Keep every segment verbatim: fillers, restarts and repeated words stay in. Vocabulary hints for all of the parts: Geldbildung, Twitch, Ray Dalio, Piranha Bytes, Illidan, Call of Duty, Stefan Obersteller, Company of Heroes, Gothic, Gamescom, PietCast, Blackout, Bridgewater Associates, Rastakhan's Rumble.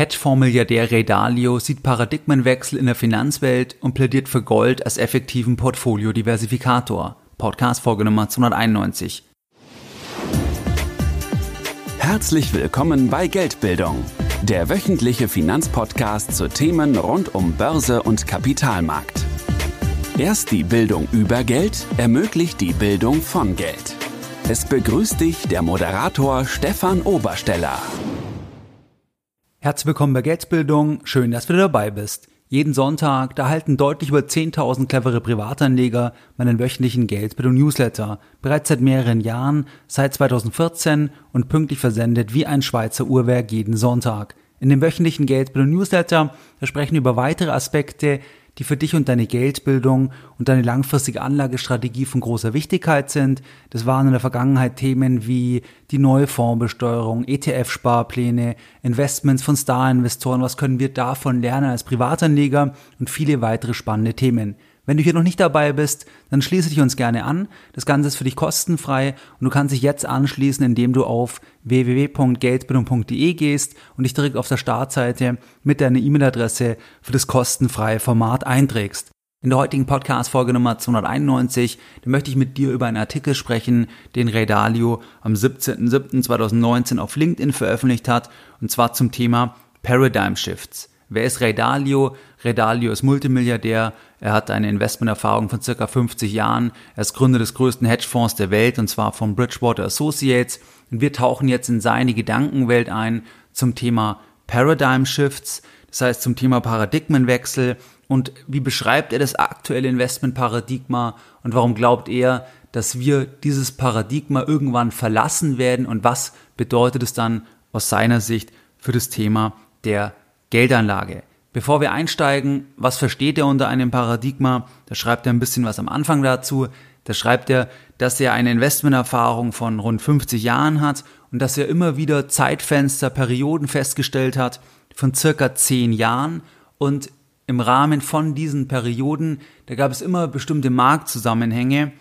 Hedgefondsmilliardär Ray Dalio sieht Paradigmenwechsel in der Finanzwelt und plädiert für Gold als effektiven Portfolio-Diversifikator. Podcast-Folge Nummer zweihunderteinundneunzig. Herzlich willkommen bei Geldbildung, der wöchentliche Finanzpodcast zu Themen rund um Börse und Kapitalmarkt. Erst die Bildung über Geld ermöglicht die Bildung von Geld. Es begrüßt dich der Moderator Stefan Obersteller. Herzlich willkommen bei Geldbildung, schön, dass du dabei bist. Jeden Sonntag, da halten deutlich über zehntausend clevere Privatanleger meinen wöchentlichen Geldbildung-Newsletter, bereits seit mehreren Jahren, seit zweitausendvierzehn und pünktlich versendet wie ein Schweizer Uhrwerk jeden Sonntag. In dem wöchentlichen Geldbildung-Newsletter, da sprechen wir über weitere Aspekte, die für dich und deine Geldbildung und deine langfristige Anlagestrategie von großer Wichtigkeit sind. Das waren in der Vergangenheit Themen wie die neue Fondsbesteuerung, E T F-Sparpläne, Investments von Star-Investoren, was können wir davon lernen als Privatanleger und viele weitere spannende Themen. Wenn du hier noch nicht dabei bist, dann schließe dich uns gerne an. Das Ganze ist für dich kostenfrei und du kannst dich jetzt anschließen, indem du auf w w w punkt geldbildung punkt d e gehst und dich direkt auf der Startseite mit deiner E-Mail-Adresse für das kostenfreie Format einträgst. In der heutigen Podcast-Folge Nummer zweihunderteinundneunzig, da möchte ich mit dir über einen Artikel sprechen, den Ray Dalio am siebzehnten siebten zweitausendneunzehn auf LinkedIn veröffentlicht hat, und zwar zum Thema Paradigm Shifts. Wer ist Ray Dalio? Ray Dalio ist Multimilliardär, er hat eine Investmenterfahrung von circa fünfzig Jahren, er ist Gründer des größten Hedgefonds der Welt, und zwar von Bridgewater Associates, und wir tauchen jetzt in seine Gedankenwelt ein zum Thema Paradigm Shifts, das heißt zum Thema Paradigmenwechsel, und wie beschreibt er das aktuelle Investmentparadigma und warum glaubt er, dass wir dieses Paradigma irgendwann verlassen werden, und was bedeutet es dann aus seiner Sicht für das Thema der Geldanlage. Bevor wir einsteigen, was versteht er unter einem Paradigma? Da schreibt er ein bisschen was am Anfang dazu. Da schreibt er, dass er eine Investmenterfahrung von rund fünfzig Jahren hat und dass er immer wieder Zeitfenster, Perioden festgestellt hat von circa zehn Jahren, und im Rahmen von diesen Perioden, da gab es immer bestimmte Marktzusammenhänge,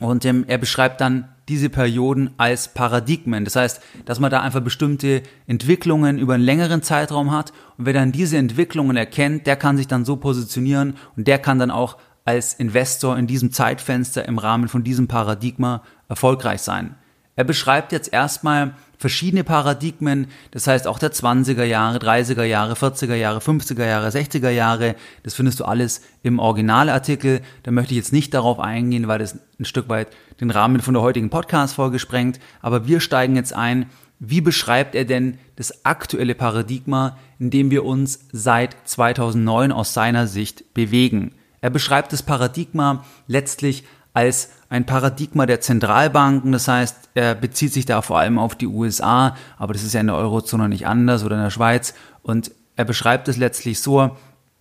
und er beschreibt dann diese Perioden als Paradigmen. Das heißt, dass man da einfach bestimmte Entwicklungen über einen längeren Zeitraum hat, und wer dann diese Entwicklungen erkennt, der kann sich dann so positionieren und der kann dann auch als Investor in diesem Zeitfenster im Rahmen von diesem Paradigma erfolgreich sein. Er beschreibt jetzt erstmal verschiedene Paradigmen, das heißt auch der zwanziger Jahre, dreißiger Jahre, vierziger Jahre, fünfziger Jahre, sechziger Jahre, das findest du alles im Originalartikel. Da möchte ich jetzt nicht darauf eingehen, weil das ein Stück weit den Rahmen von der heutigen Podcast-Folge sprengt, aber wir steigen jetzt ein. Wie beschreibt er denn das aktuelle Paradigma, in dem wir uns seit zweitausendneun aus seiner Sicht bewegen? Er beschreibt das Paradigma letztlich als ein Paradigma der Zentralbanken, das heißt, er bezieht sich da vor allem auf die U S A, aber das ist ja in der Eurozone nicht anders oder in der Schweiz, und er beschreibt es letztlich so,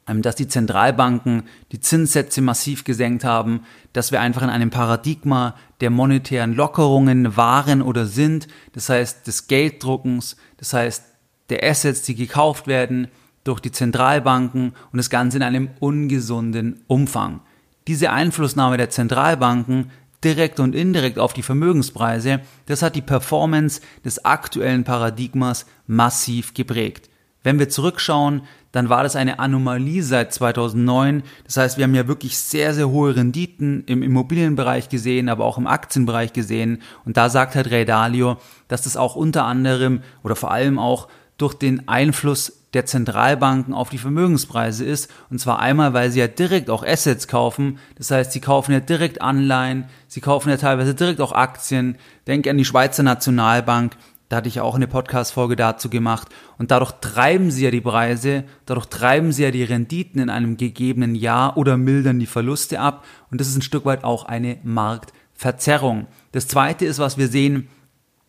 dass die Zentralbanken die Zinssätze massiv gesenkt haben, dass wir einfach in einem Paradigma der monetären Lockerungen waren oder sind, das heißt des Gelddruckens, das heißt der Assets, die gekauft werden durch die Zentralbanken, und das Ganze in einem ungesunden Umfang. Diese Einflussnahme der Zentralbanken direkt und indirekt auf die Vermögenspreise, das hat die Performance des aktuellen Paradigmas massiv geprägt. Wenn wir zurückschauen, dann war das eine Anomalie seit zweitausendneun. Das heißt, wir haben ja wirklich sehr, sehr hohe Renditen im Immobilienbereich gesehen, aber auch im Aktienbereich gesehen. Und da sagt halt Ray Dalio, dass das auch unter anderem oder vor allem auch durch den Einfluss der Zentralbanken auf die Vermögenspreise ist, und zwar einmal, weil sie ja direkt auch Assets kaufen, das heißt, sie kaufen ja direkt Anleihen, sie kaufen ja teilweise direkt auch Aktien. Denk an die Schweizer Nationalbank, da hatte ich ja auch eine Podcast-Folge dazu gemacht, und dadurch treiben sie ja die Preise, dadurch treiben sie ja die Renditen in einem gegebenen Jahr oder mildern die Verluste ab, und das ist ein Stück weit auch eine Marktverzerrung. Das Zweite ist, was wir sehen,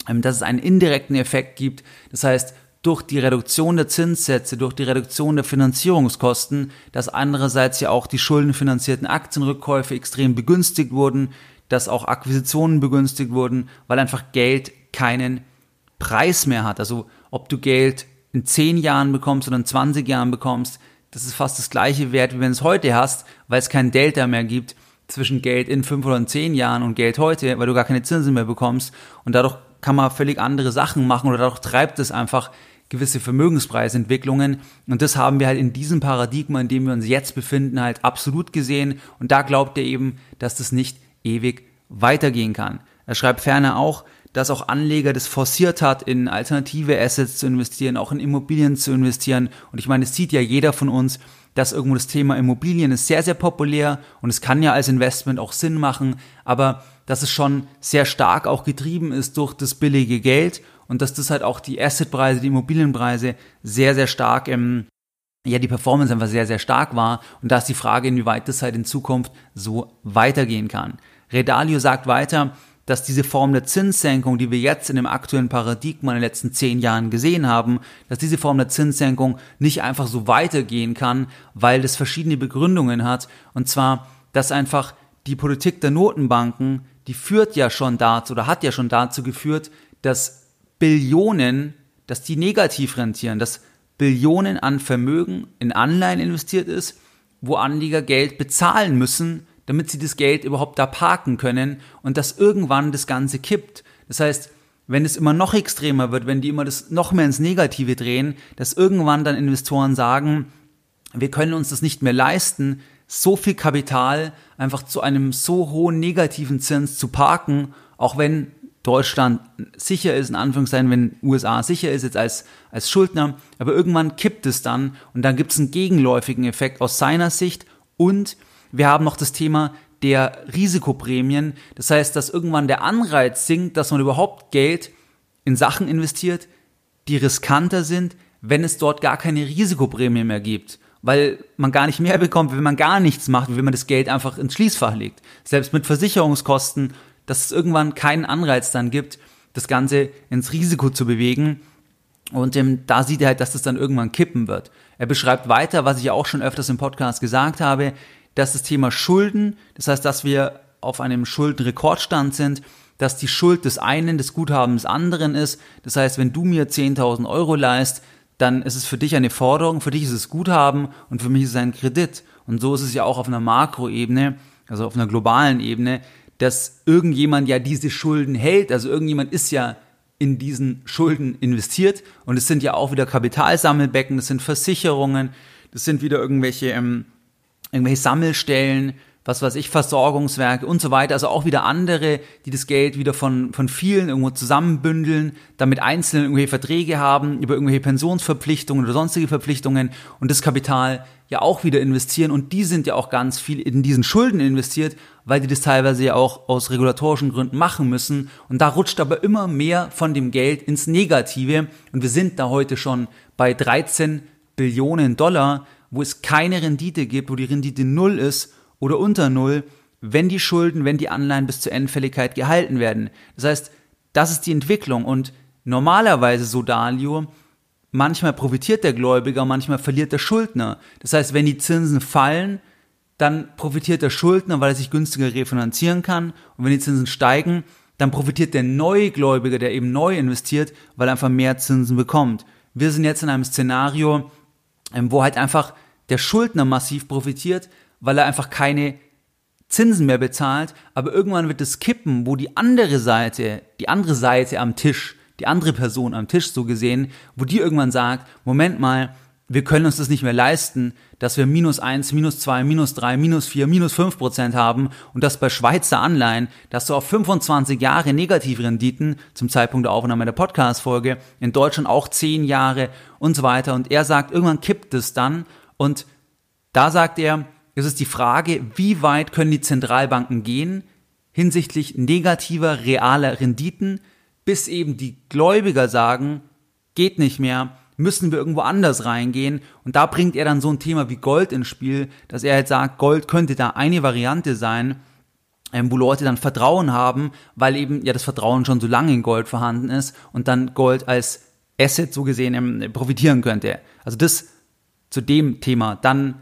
dass es einen indirekten Effekt gibt, das heißt, durch die Reduktion der Zinssätze, durch die Reduktion der Finanzierungskosten, dass andererseits ja auch die schuldenfinanzierten Aktienrückkäufe extrem begünstigt wurden, dass auch Akquisitionen begünstigt wurden, weil einfach Geld keinen Preis mehr hat. Also ob du Geld in zehn Jahren bekommst oder in zwanzig Jahren bekommst, das ist fast das gleiche Wert, wie wenn du es heute hast, weil es kein Delta mehr gibt zwischen Geld in fünf oder in zehn Jahren und Geld heute, weil du gar keine Zinsen mehr bekommst, und dadurch kann man völlig andere Sachen machen, oder dadurch treibt es einfach gewisse Vermögenspreisentwicklungen, und das haben wir halt in diesem Paradigma, in dem wir uns jetzt befinden, halt absolut gesehen, und da glaubt er eben, dass das nicht ewig weitergehen kann. Er schreibt ferner auch, dass auch Anleger das forciert hat, in alternative Assets zu investieren, auch in Immobilien zu investieren, und ich meine, das sieht ja jeder von uns, dass irgendwo das Thema Immobilien ist sehr, sehr populär und es kann ja als Investment auch Sinn machen, aber dass es schon sehr stark auch getrieben ist durch das billige Geld und dass das halt auch die Assetpreise, die Immobilienpreise sehr, sehr stark, ähm, ja die Performance einfach sehr, sehr stark war, und da ist die Frage, inwieweit das halt in Zukunft so weitergehen kann. Ray Dalio sagt weiter, dass diese Form der Zinssenkung, die wir jetzt in dem aktuellen Paradigma in den letzten zehn Jahren gesehen haben, dass diese Form der Zinssenkung nicht einfach so weitergehen kann, weil das verschiedene Begründungen hat. Und zwar, dass einfach die Politik der Notenbanken, die führt ja schon dazu oder hat ja schon dazu geführt, dass Billionen, dass die negativ rentieren, dass Billionen an Vermögen in Anleihen investiert ist, wo Anleger Geld bezahlen müssen, damit sie das Geld überhaupt da parken können, und dass irgendwann das Ganze kippt. Das heißt, wenn es immer noch extremer wird, wenn die immer das noch mehr ins Negative drehen, dass irgendwann dann Investoren sagen, wir können uns das nicht mehr leisten, so viel Kapital einfach zu einem so hohen negativen Zins zu parken, auch wenn Deutschland sicher ist, in Anführungszeichen, wenn U S A sicher ist jetzt als, als Schuldner, aber irgendwann kippt es dann und dann gibt es einen gegenläufigen Effekt aus seiner Sicht. Und wir haben noch das Thema der Risikoprämien. Das heißt, dass irgendwann der Anreiz sinkt, dass man überhaupt Geld in Sachen investiert, die riskanter sind, wenn es dort gar keine Risikoprämie mehr gibt. Weil man gar nicht mehr bekommt, wenn man gar nichts macht, wenn man das Geld einfach ins Schließfach legt. Selbst mit Versicherungskosten, dass es irgendwann keinen Anreiz dann gibt, das Ganze ins Risiko zu bewegen. Und ähm, da sieht er halt, dass das dann irgendwann kippen wird. Er beschreibt weiter, was ich auch schon öfters im Podcast gesagt habe, dass das Thema Schulden, das heißt, dass wir auf einem Schuldenrekordstand sind, dass die Schuld des einen das Guthaben des anderen ist. Das heißt, wenn du mir zehntausend Euro leihst, dann ist es für dich eine Forderung, für dich ist es Guthaben und für mich ist es ein Kredit. Und so ist es ja auch auf einer Makroebene, also auf einer globalen Ebene, dass irgendjemand ja diese Schulden hält. Also irgendjemand ist ja in diesen Schulden investiert, und es sind ja auch wieder Kapitalsammelbecken, das sind Versicherungen, das sind wieder irgendwelche ähm, irgendwelche Sammelstellen, was weiß ich, Versorgungswerke und so weiter, also auch wieder andere, die das Geld wieder von von vielen irgendwo zusammenbündeln, damit Einzelne irgendwelche Verträge haben, über irgendwelche Pensionsverpflichtungen oder sonstige Verpflichtungen, und das Kapital ja auch wieder investieren, und die sind ja auch ganz viel in diesen Schulden investiert, weil die das teilweise ja auch aus regulatorischen Gründen machen müssen, und da rutscht aber immer mehr von dem Geld ins Negative, und wir sind da heute schon bei dreizehn Billionen Dollar, wo es keine Rendite gibt, wo die Rendite null ist oder unter null, wenn die Schulden, wenn die Anleihen bis zur Endfälligkeit gehalten werden. Das heißt, das ist die Entwicklung, und normalerweise, so Dalio, manchmal profitiert der Gläubiger, manchmal verliert der Schuldner. Das heißt, wenn die Zinsen fallen, dann profitiert der Schuldner, weil er sich günstiger refinanzieren kann, und wenn die Zinsen steigen, dann profitiert der Neugläubiger, der eben neu investiert, weil er einfach mehr Zinsen bekommt. Wir sind jetzt in einem Szenario, wo halt einfach der Schuldner massiv profitiert, weil er einfach keine Zinsen mehr bezahlt, aber irgendwann wird es kippen, wo die andere Seite, die andere Seite am Tisch, die andere Person am Tisch so gesehen, wo die irgendwann sagt, Moment mal, wir können uns das nicht mehr leisten, dass wir minus eins, minus zwei, minus drei, minus vier, minus fünf Prozent haben, und das bei Schweizer Anleihen, dass du auf fünfundzwanzig Jahre Negativrenditen, zum Zeitpunkt der Aufnahme der Podcast-Folge, in Deutschland auch zehn Jahre und so weiter. Und er sagt, irgendwann kippt es dann, und da sagt er, es ist die Frage, wie weit können die Zentralbanken gehen hinsichtlich negativer, realer Renditen, bis eben die Gläubiger sagen, geht nicht mehr, müssen wir irgendwo anders reingehen. Und da bringt er dann so ein Thema wie Gold ins Spiel, dass er halt sagt, Gold könnte da eine Variante sein, wo Leute dann Vertrauen haben, weil eben ja das Vertrauen schon so lange in Gold vorhanden ist und dann Gold als Asset so gesehen profitieren könnte. Also das zu dem Thema. Dann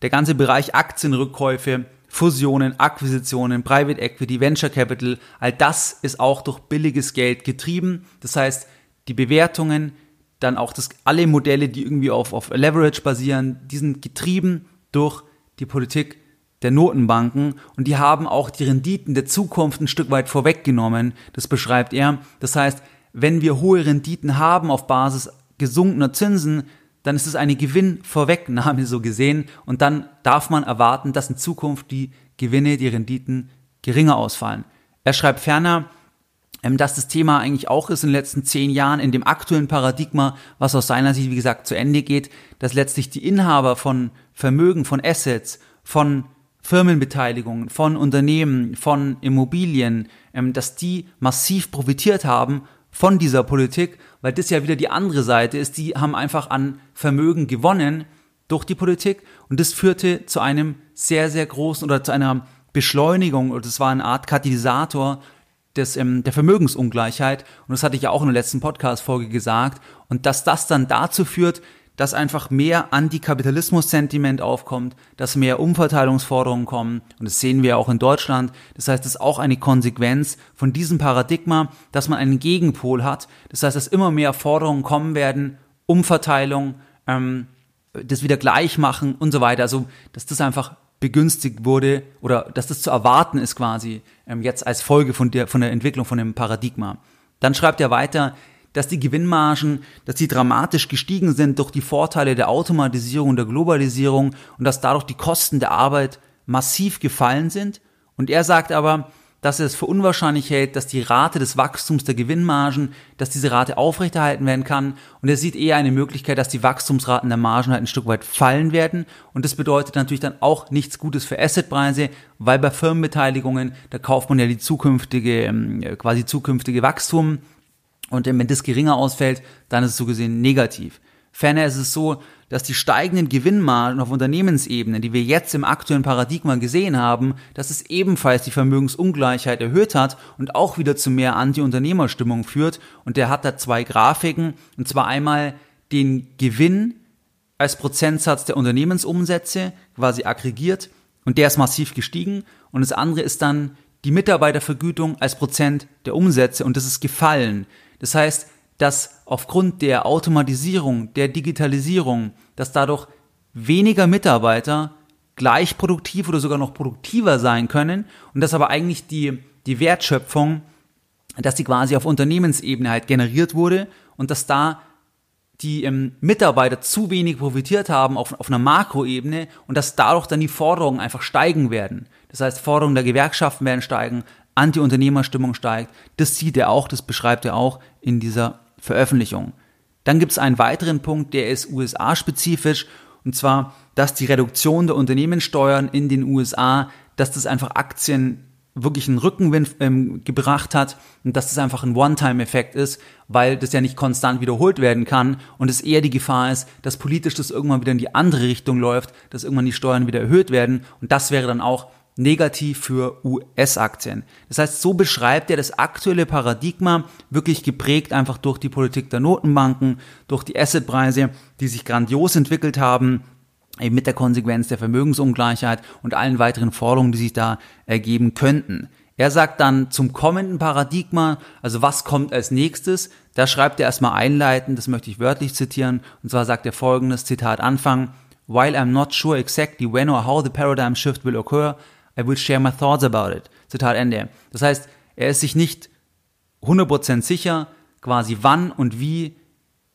der ganze Bereich Aktienrückkäufe, Fusionen, Akquisitionen, Private Equity, Venture Capital, all das ist auch durch billiges Geld getrieben. Das heißt, die Bewertungen, dann auch das, alle Modelle, die irgendwie auf, auf Leverage basieren, die sind getrieben durch die Politik der Notenbanken, und die haben auch die Renditen der Zukunft ein Stück weit vorweggenommen. Das beschreibt er. Das heißt, wenn wir hohe Renditen haben auf Basis gesunkener Zinsen, dann ist es eine Gewinnvorwegnahme so gesehen und dann darf man erwarten, dass in Zukunft die Gewinne, die Renditen geringer ausfallen. Er schreibt ferner, dass das Thema eigentlich auch ist in den letzten zehn Jahren in dem aktuellen Paradigma, was aus seiner Sicht, wie gesagt, zu Ende geht, dass letztlich die Inhaber von Vermögen, von Assets, von Firmenbeteiligungen, von Unternehmen, von Immobilien, dass die massiv profitiert haben von dieser Politik, weil das ja wieder die andere Seite ist, die haben einfach an Vermögen gewonnen durch die Politik und das führte zu einem sehr, sehr großen oder zu einer Beschleunigung oder das war eine Art Katalysator des, ähm, der Vermögensungleichheit und das hatte ich ja auch in der letzten Podcast-Folge gesagt und dass das dann dazu führt, dass einfach mehr Antikapitalismus-Sentiment aufkommt, dass mehr Umverteilungsforderungen kommen und das sehen wir auch in Deutschland. Das heißt, das ist auch eine Konsequenz von diesem Paradigma, dass man einen Gegenpol hat. Das heißt, dass immer mehr Forderungen kommen werden, Umverteilung, ähm, das wieder gleich machen und so weiter. Also, dass das einfach begünstigt wurde oder dass das zu erwarten ist quasi ähm, jetzt als Folge von der, von der Entwicklung von dem Paradigma. Dann schreibt er weiter, dass die Gewinnmargen, dass die dramatisch gestiegen sind durch die Vorteile der Automatisierung, der Globalisierung und dass dadurch die Kosten der Arbeit massiv gefallen sind. Und er sagt aber, dass er es für unwahrscheinlich hält, dass die Rate des Wachstums der Gewinnmargen, dass diese Rate aufrechterhalten werden kann. Und er sieht eher eine Möglichkeit, dass die Wachstumsraten der Margen halt ein Stück weit fallen werden. Und das bedeutet natürlich dann auch nichts Gutes für Assetpreise, weil bei Firmenbeteiligungen, da kauft man ja die zukünftige, quasi zukünftige Wachstum. Und wenn das geringer ausfällt, dann ist es so gesehen negativ. Ferner ist es so, dass die steigenden Gewinnmargen auf Unternehmensebene, die wir jetzt im aktuellen Paradigma gesehen haben, dass es ebenfalls die Vermögensungleichheit erhöht hat und auch wieder zu mehr Anti-Unternehmerstimmung führt. Und der hat da zwei Grafiken, und zwar einmal den Gewinn als Prozentsatz der Unternehmensumsätze, quasi aggregiert, und der ist massiv gestiegen. Und das andere ist dann die Mitarbeitervergütung als Prozent der Umsätze, und das ist gefallen. Das heißt, dass aufgrund der Automatisierung, der Digitalisierung, dass dadurch weniger Mitarbeiter gleich produktiv oder sogar noch produktiver sein können und dass aber eigentlich die, die Wertschöpfung, dass die quasi auf Unternehmensebene halt generiert wurde und dass da die ähm, Mitarbeiter zu wenig profitiert haben auf, auf einer Makroebene und dass dadurch dann die Forderungen einfach steigen werden. Das heißt, Forderungen der Gewerkschaften werden steigen, Anti-Unternehmerstimmung steigt, das sieht er auch, das beschreibt er auch in dieser Veröffentlichung. Dann gibt es einen weiteren Punkt, der ist U S A-spezifisch, und zwar, dass die Reduktion der Unternehmenssteuern in den U S A, dass das einfach Aktien wirklich einen Rückenwind ähm, gebracht hat und dass das einfach ein One-Time-Effekt ist, weil das ja nicht konstant wiederholt werden kann und es eher die Gefahr ist, dass politisch das irgendwann wieder in die andere Richtung läuft, dass irgendwann die Steuern wieder erhöht werden und das wäre dann auch negativ für U S-Aktien. Das heißt, so beschreibt er das aktuelle Paradigma, wirklich geprägt einfach durch die Politik der Notenbanken, durch die Assetpreise, die sich grandios entwickelt haben, eben mit der Konsequenz der Vermögensungleichheit und allen weiteren Forderungen, die sich da ergeben könnten. Er sagt dann zum kommenden Paradigma, also was kommt als nächstes, da schreibt er erstmal einleitend, das möchte ich wörtlich zitieren, und zwar sagt er folgendes, Zitat Anfang, "While I'm not sure exactly when or how the paradigm shift will occur, I will share my thoughts about it." Zitat Ende. Das heißt, er ist sich nicht hundert Prozent sicher, quasi wann und wie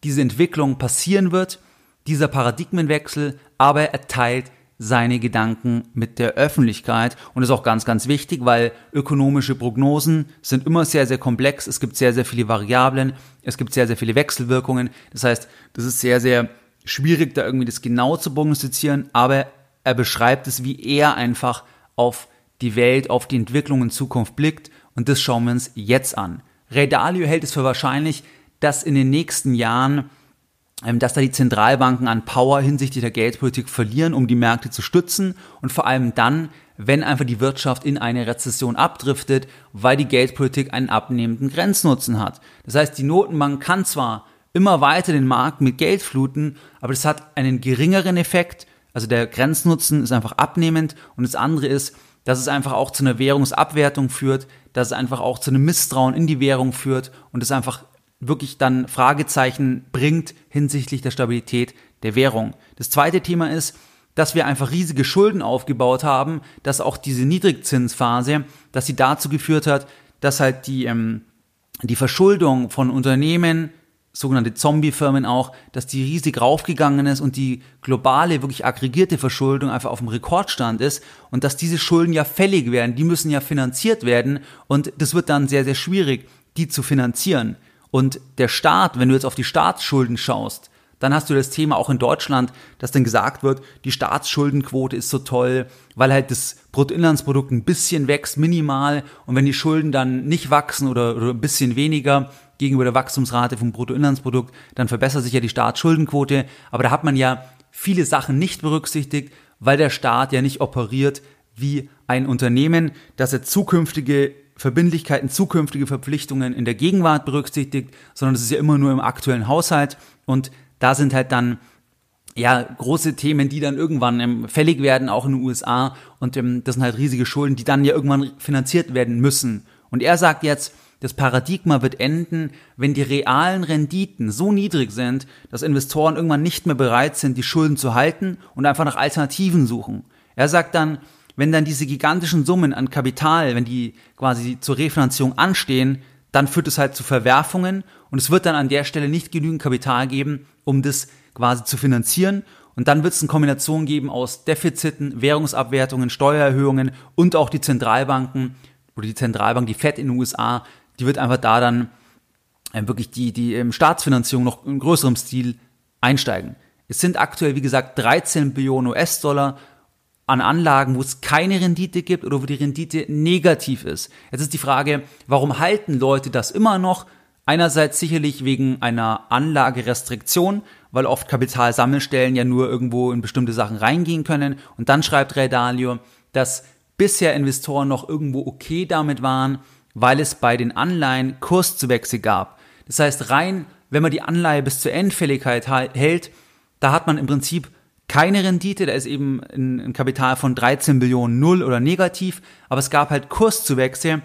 diese Entwicklung passieren wird, dieser Paradigmenwechsel, aber er teilt seine Gedanken mit der Öffentlichkeit und ist auch ganz, ganz wichtig, weil ökonomische Prognosen sind immer sehr, sehr komplex, es gibt sehr, sehr viele Variablen, es gibt sehr, sehr viele Wechselwirkungen, das heißt, das ist sehr, sehr schwierig, da irgendwie das genau zu prognostizieren, aber er beschreibt es, wie er einfach auf die Welt, auf die Entwicklung in Zukunft blickt und das schauen wir uns jetzt an. Ray Dalio hält es für wahrscheinlich, dass in den nächsten Jahren, dass da die Zentralbanken an Power hinsichtlich der Geldpolitik verlieren, um die Märkte zu stützen und vor allem dann, wenn einfach die Wirtschaft in eine Rezession abdriftet, weil die Geldpolitik einen abnehmenden Grenznutzen hat. Das heißt, die Notenbank kann zwar immer weiter den Markt mit Geld fluten, aber das hat einen geringeren Effekt. Also der Grenznutzen ist einfach abnehmend und das andere ist, dass es einfach auch zu einer Währungsabwertung führt, dass es einfach auch zu einem Misstrauen in die Währung führt und es einfach wirklich dann Fragezeichen bringt hinsichtlich der Stabilität der Währung. Das zweite Thema ist, dass wir einfach riesige Schulden aufgebaut haben, dass auch diese Niedrigzinsphase, dass sie dazu geführt hat, dass halt die, ähm, die Verschuldung von Unternehmen sogenannte Zombie-Firmen auch, dass die riesig raufgegangen ist und die globale, wirklich aggregierte Verschuldung einfach auf dem Rekordstand ist und dass diese Schulden ja fällig werden, die müssen ja finanziert werden und das wird dann sehr, sehr schwierig, die zu finanzieren. Und der Staat, wenn du jetzt auf die Staatsschulden schaust, dann hast du das Thema auch in Deutschland, dass dann gesagt wird, die Staatsschuldenquote ist so toll, weil halt das Bruttoinlandsprodukt ein bisschen wächst, minimal, und wenn die Schulden dann nicht wachsen oder, oder ein bisschen weniger gegenüber der Wachstumsrate vom Bruttoinlandsprodukt, dann verbessert sich ja die Staatsschuldenquote, aber da hat man ja viele Sachen nicht berücksichtigt, weil der Staat ja nicht operiert wie ein Unternehmen, dass er zukünftige Verbindlichkeiten, zukünftige Verpflichtungen in der Gegenwart berücksichtigt, sondern es ist ja immer nur im aktuellen Haushalt, und da sind halt dann ja große Themen, die dann irgendwann ähm, fällig werden, auch in den U S A, und ähm, das sind halt riesige Schulden, die dann ja irgendwann finanziert werden müssen. Und er sagt jetzt, das Paradigma wird enden, wenn die realen Renditen so niedrig sind, dass Investoren irgendwann nicht mehr bereit sind, die Schulden zu halten und einfach nach Alternativen suchen. Er sagt dann, wenn dann diese gigantischen Summen an Kapital, wenn die quasi zur Refinanzierung anstehen, dann führt es halt zu Verwerfungen und es wird dann an der Stelle nicht genügend Kapital geben, um das quasi zu finanzieren, und dann wird es eine Kombination geben aus Defiziten, Währungsabwertungen, Steuererhöhungen und auch die Zentralbanken oder die Zentralbank, die Fed in den U S A, die wird einfach da dann wirklich die, die Staatsfinanzierung noch in größerem Stil einsteigen. Es sind aktuell, wie gesagt, dreizehn Billionen U S Dollar an Anlagen, wo es keine Rendite gibt oder wo die Rendite negativ ist. Jetzt ist die Frage, warum halten Leute das immer noch? Einerseits sicherlich wegen einer Anlagerestriktion, weil oft Kapitalsammelstellen ja nur irgendwo in bestimmte Sachen reingehen können. Und dann schreibt Ray Dalio, dass bisher Investoren noch irgendwo okay damit waren, weil es bei den Anleihen Kurszuwächse gab. Das heißt, rein, wenn man die Anleihe bis zur Endfälligkeit hält, da hat man im Prinzip keine Rendite, da ist eben ein Kapital von dreizehn Billionen null oder negativ, aber es gab halt Kurszuwächse,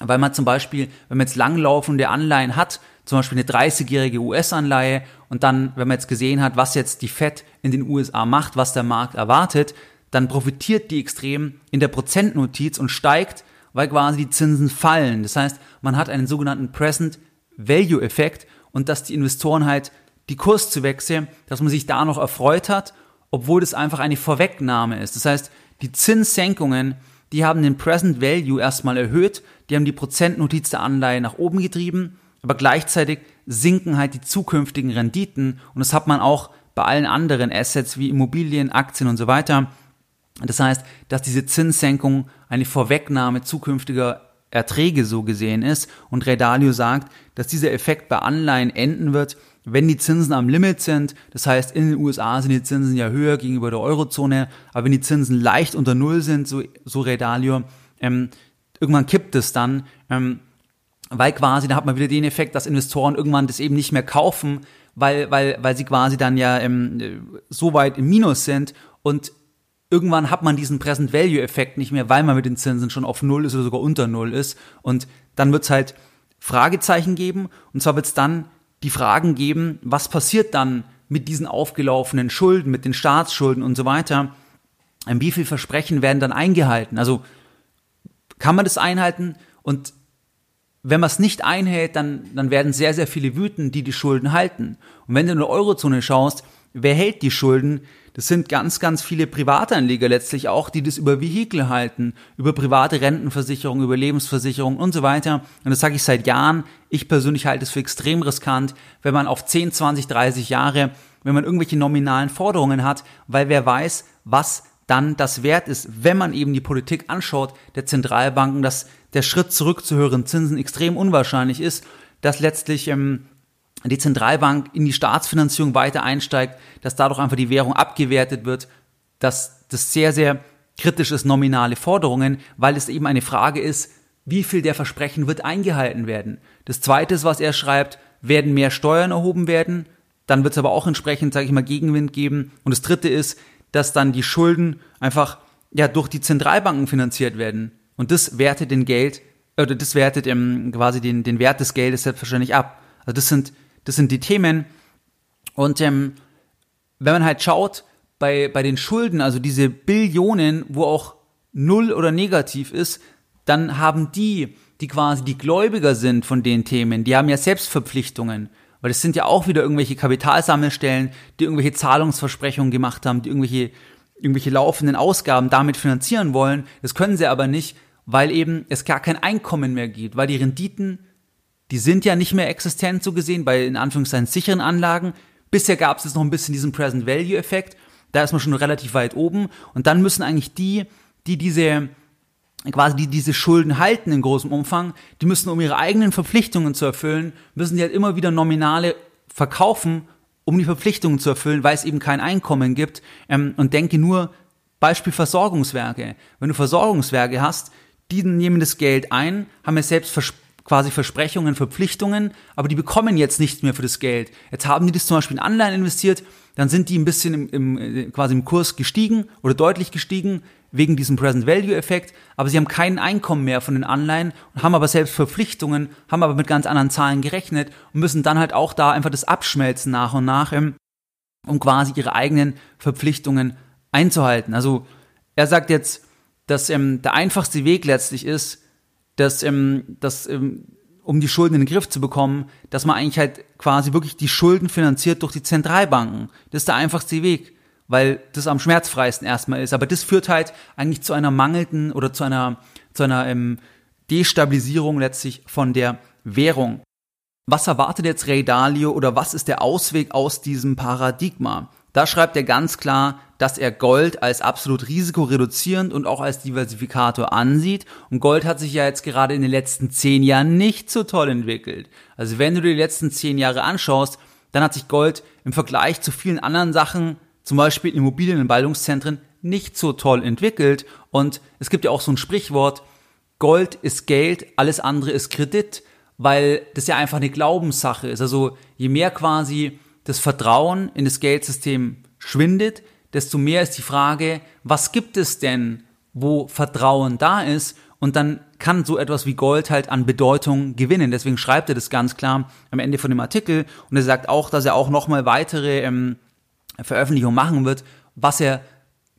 weil man zum Beispiel, wenn man jetzt langlaufende Anleihen hat, zum Beispiel eine dreißigjährige U S-Anleihe, und dann, wenn man jetzt gesehen hat, was jetzt die Fed in den U S A macht, was der Markt erwartet, dann profitiert die extrem in der Prozentnotiz und steigt, weil quasi die Zinsen fallen. Das heißt, man hat einen sogenannten Present-Value-Effekt, und dass die Investoren halt die Kurszuwächse, dass man sich da noch erfreut hat, obwohl das einfach eine Vorwegnahme ist. Das heißt, die Zinssenkungen, die haben den Present Value erstmal erhöht, die haben die Prozentnotiz der Anleihe nach oben getrieben, aber gleichzeitig sinken halt die zukünftigen Renditen, und das hat man auch bei allen anderen Assets wie Immobilien, Aktien und so weiter. Das heißt, dass diese Zinssenkung eine Vorwegnahme zukünftiger Erträge so gesehen ist, und Ray Dalio sagt, dass dieser Effekt bei Anleihen enden wird, wenn die Zinsen am Limit sind. Das heißt, in den U S A sind die Zinsen ja höher gegenüber der Eurozone, aber wenn die Zinsen leicht unter Null sind, so, so Ray Dalio, ähm, irgendwann kippt es dann, ähm, weil quasi, da hat man wieder den Effekt, dass Investoren irgendwann das eben nicht mehr kaufen, weil, weil, weil sie quasi dann ja ähm, so weit im Minus sind, und irgendwann hat man diesen Present-Value-Effekt nicht mehr, weil man mit den Zinsen schon auf Null ist oder sogar unter Null ist, und dann wird es halt Fragezeichen geben, und zwar wird es dann die Fragen geben, was passiert dann mit diesen aufgelaufenen Schulden, mit den Staatsschulden und so weiter, wie viel Versprechen werden dann eingehalten, also kann man das einhalten, und wenn man es nicht einhält, dann, dann werden sehr, sehr viele wütend, die die Schulden halten. Und wenn du in der Eurozone schaust, wer hält die Schulden? Das sind ganz, ganz viele Privatanleger letztlich auch, die das über Vehikel halten, über private Rentenversicherung, über Lebensversicherung und so weiter. Und das sage ich seit Jahren. Ich persönlich halte es für extrem riskant, wenn man auf zehn, zwanzig, dreißig Jahre, wenn man irgendwelche nominalen Forderungen hat, weil wer weiß, was dann das wert ist, wenn man eben die Politik anschaut, der Zentralbanken, dass der Schritt zurück zu höheren Zinsen extrem unwahrscheinlich ist, dass letztlich ähm, die Zentralbank in die Staatsfinanzierung weiter einsteigt, dass dadurch einfach die Währung abgewertet wird, dass das sehr, sehr kritisch ist, nominale Forderungen, weil es eben eine Frage ist, wie viel der Versprechen wird eingehalten werden. Das Zweite ist, was er schreibt, werden mehr Steuern erhoben werden, dann wird es aber auch entsprechend, sage ich mal, Gegenwind geben. Und das Dritte ist, dass dann die Schulden einfach ja durch die Zentralbanken finanziert werden. Und das wertet den Geld, oder das wertet ähm, quasi den, den Wert des Geldes selbstverständlich ab. Also das sind, das sind die Themen. Und ähm, wenn man halt schaut, bei, bei den Schulden, also diese Billionen, wo auch null oder negativ ist, dann haben die, die quasi die Gläubiger sind von den Themen, die haben ja Selbstverpflichtungen. Weil es sind ja auch wieder irgendwelche Kapitalsammelstellen, die irgendwelche Zahlungsversprechungen gemacht haben, die irgendwelche, irgendwelche laufenden Ausgaben damit finanzieren wollen. Das können sie aber nicht, weil eben es gar kein Einkommen mehr gibt, weil die Renditen, die sind ja nicht mehr existent so gesehen, bei in Anführungszeichen sicheren Anlagen. Bisher gab es jetzt noch ein bisschen diesen Present-Value-Effekt, da ist man schon relativ weit oben und dann müssen eigentlich die, die diese quasi die diese Schulden halten in großem Umfang, die müssen, um ihre eigenen Verpflichtungen zu erfüllen, müssen die halt immer wieder Nominale verkaufen, um die Verpflichtungen zu erfüllen, weil es eben kein Einkommen gibt. Und denke nur, Beispiel Versorgungswerke. Wenn du Versorgungswerke hast, die nehmen das Geld ein, haben ja selbst versprochen, quasi Versprechungen, Verpflichtungen, aber die bekommen jetzt nichts mehr für das Geld. Jetzt haben die das zum Beispiel in Anleihen investiert, dann sind die ein bisschen im, im, quasi im Kurs gestiegen oder deutlich gestiegen wegen diesem Present-Value-Effekt, aber sie haben kein Einkommen mehr von den Anleihen und haben aber selbst Verpflichtungen, haben aber mit ganz anderen Zahlen gerechnet und müssen dann halt auch da einfach das abschmelzen nach und nach, um quasi ihre eigenen Verpflichtungen einzuhalten. Also er sagt jetzt, dass ähm, der einfachste Weg letztlich ist, dass, ähm, dass ähm, um die Schulden in den Griff zu bekommen, dass man eigentlich halt quasi wirklich die Schulden finanziert durch die Zentralbanken. Das ist der einfachste Weg, weil das am schmerzfreisten erstmal ist. Aber das führt halt eigentlich zu einer mangelnden oder zu einer, zu einer ähm, Destabilisierung letztlich von der Währung. Was erwartet jetzt Ray Dalio oder was ist der Ausweg aus diesem Paradigma? Da schreibt er ganz klar, dass er Gold als absolut risikoreduzierend und auch als Diversifikator ansieht. Und Gold hat sich ja jetzt gerade in den letzten zehn Jahren nicht so toll entwickelt. Also wenn du dir die letzten zehn Jahre anschaust, dann hat sich Gold im Vergleich zu vielen anderen Sachen, zum Beispiel in Immobilien und Ballungszentren, nicht so toll entwickelt. Und es gibt ja auch so ein Sprichwort, Gold ist Geld, alles andere ist Kredit, weil das ja einfach eine Glaubenssache ist. Also je mehr quasi das Vertrauen in das Geldsystem schwindet, desto mehr ist die Frage, was gibt es denn, wo Vertrauen da ist? Und dann kann so etwas wie Gold halt an Bedeutung gewinnen. Deswegen schreibt er das ganz klar am Ende von dem Artikel. Und er sagt auch, dass er auch nochmal weitere ähm, Veröffentlichungen machen wird, was er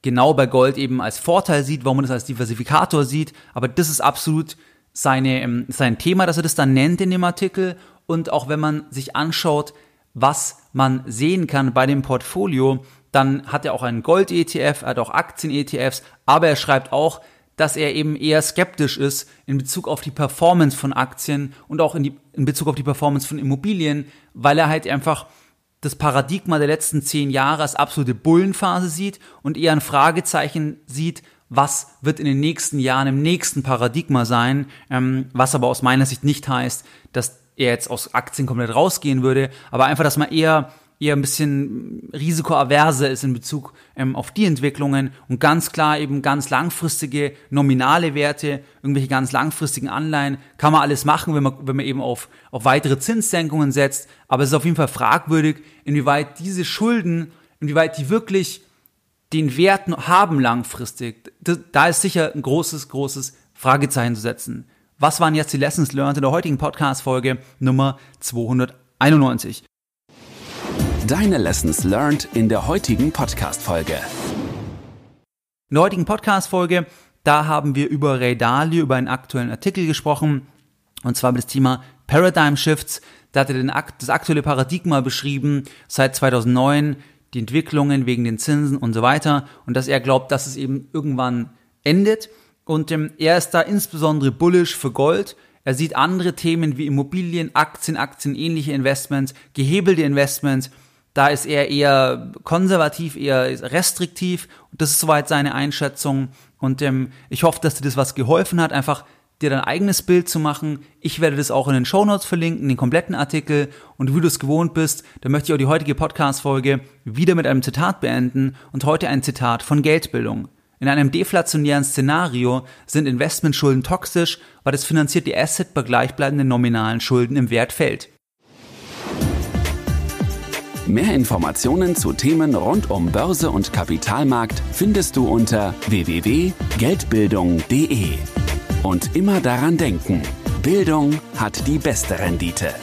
genau bei Gold eben als Vorteil sieht, warum man das als Diversifikator sieht. Aber das ist absolut seine, ähm, sein Thema, dass er das dann nennt in dem Artikel. Und auch wenn man sich anschaut, was man sehen kann bei dem Portfolio, dann hat er auch einen Gold-E T F, er hat auch Aktien-E T Fs, aber er schreibt auch, dass er eben eher skeptisch ist in Bezug auf die Performance von Aktien und auch in, die, in Bezug auf die Performance von Immobilien, weil er halt einfach das Paradigma der letzten zehn Jahre als absolute Bullenphase sieht und eher ein Fragezeichen sieht, was wird in den nächsten Jahren im nächsten Paradigma sein, ähm, was aber aus meiner Sicht nicht heißt, dass er jetzt aus Aktien komplett rausgehen würde, aber einfach, dass man eher, eher ein bisschen risikoaverse ist in Bezug ähm, auf die Entwicklungen und ganz klar eben ganz langfristige nominale Werte, irgendwelche ganz langfristigen Anleihen, kann man alles machen, wenn man, wenn man eben auf, auf weitere Zinssenkungen setzt, aber es ist auf jeden Fall fragwürdig, inwieweit diese Schulden, inwieweit die wirklich den Wert haben langfristig. Da ist sicher ein großes, großes Fragezeichen zu setzen. Was waren jetzt die Lessons learned in der heutigen Podcast-Folge Nummer zweihunderteinundneunzig? Deine Lessons learned in der heutigen Podcast-Folge. In der heutigen Podcast-Folge, da haben wir über Ray Dalio, über einen aktuellen Artikel gesprochen, und zwar über das Thema Paradigm Shifts. Da hat er den, das aktuelle Paradigma beschrieben, seit zweitausendneun, die Entwicklungen wegen den Zinsen und so weiter, und dass er glaubt, dass es eben irgendwann endet. Und ähm, er ist da insbesondere bullish für Gold. Er sieht andere Themen wie Immobilien, Aktien, aktienähnliche Investments, gehebelte Investments. Da ist er eher konservativ, eher restriktiv. Und das ist soweit seine Einschätzung. Und ähm, ich hoffe, dass dir das was geholfen hat, einfach dir dein eigenes Bild zu machen. Ich werde das auch in den Shownotes verlinken, den kompletten Artikel. Und wie du es gewohnt bist, dann möchte ich auch die heutige Podcast-Folge wieder mit einem Zitat beenden. Und heute ein Zitat von Geldbildung. In einem deflationären Szenario sind Investmentschulden toxisch, weil das finanzierte Asset bei gleichbleibenden nominalen Schulden im Wert fällt. Mehr Informationen zu Themen rund um Börse und Kapitalmarkt findest du unter w w w punkt geldbildung punkt d e. Und immer daran denken, Bildung hat die beste Rendite.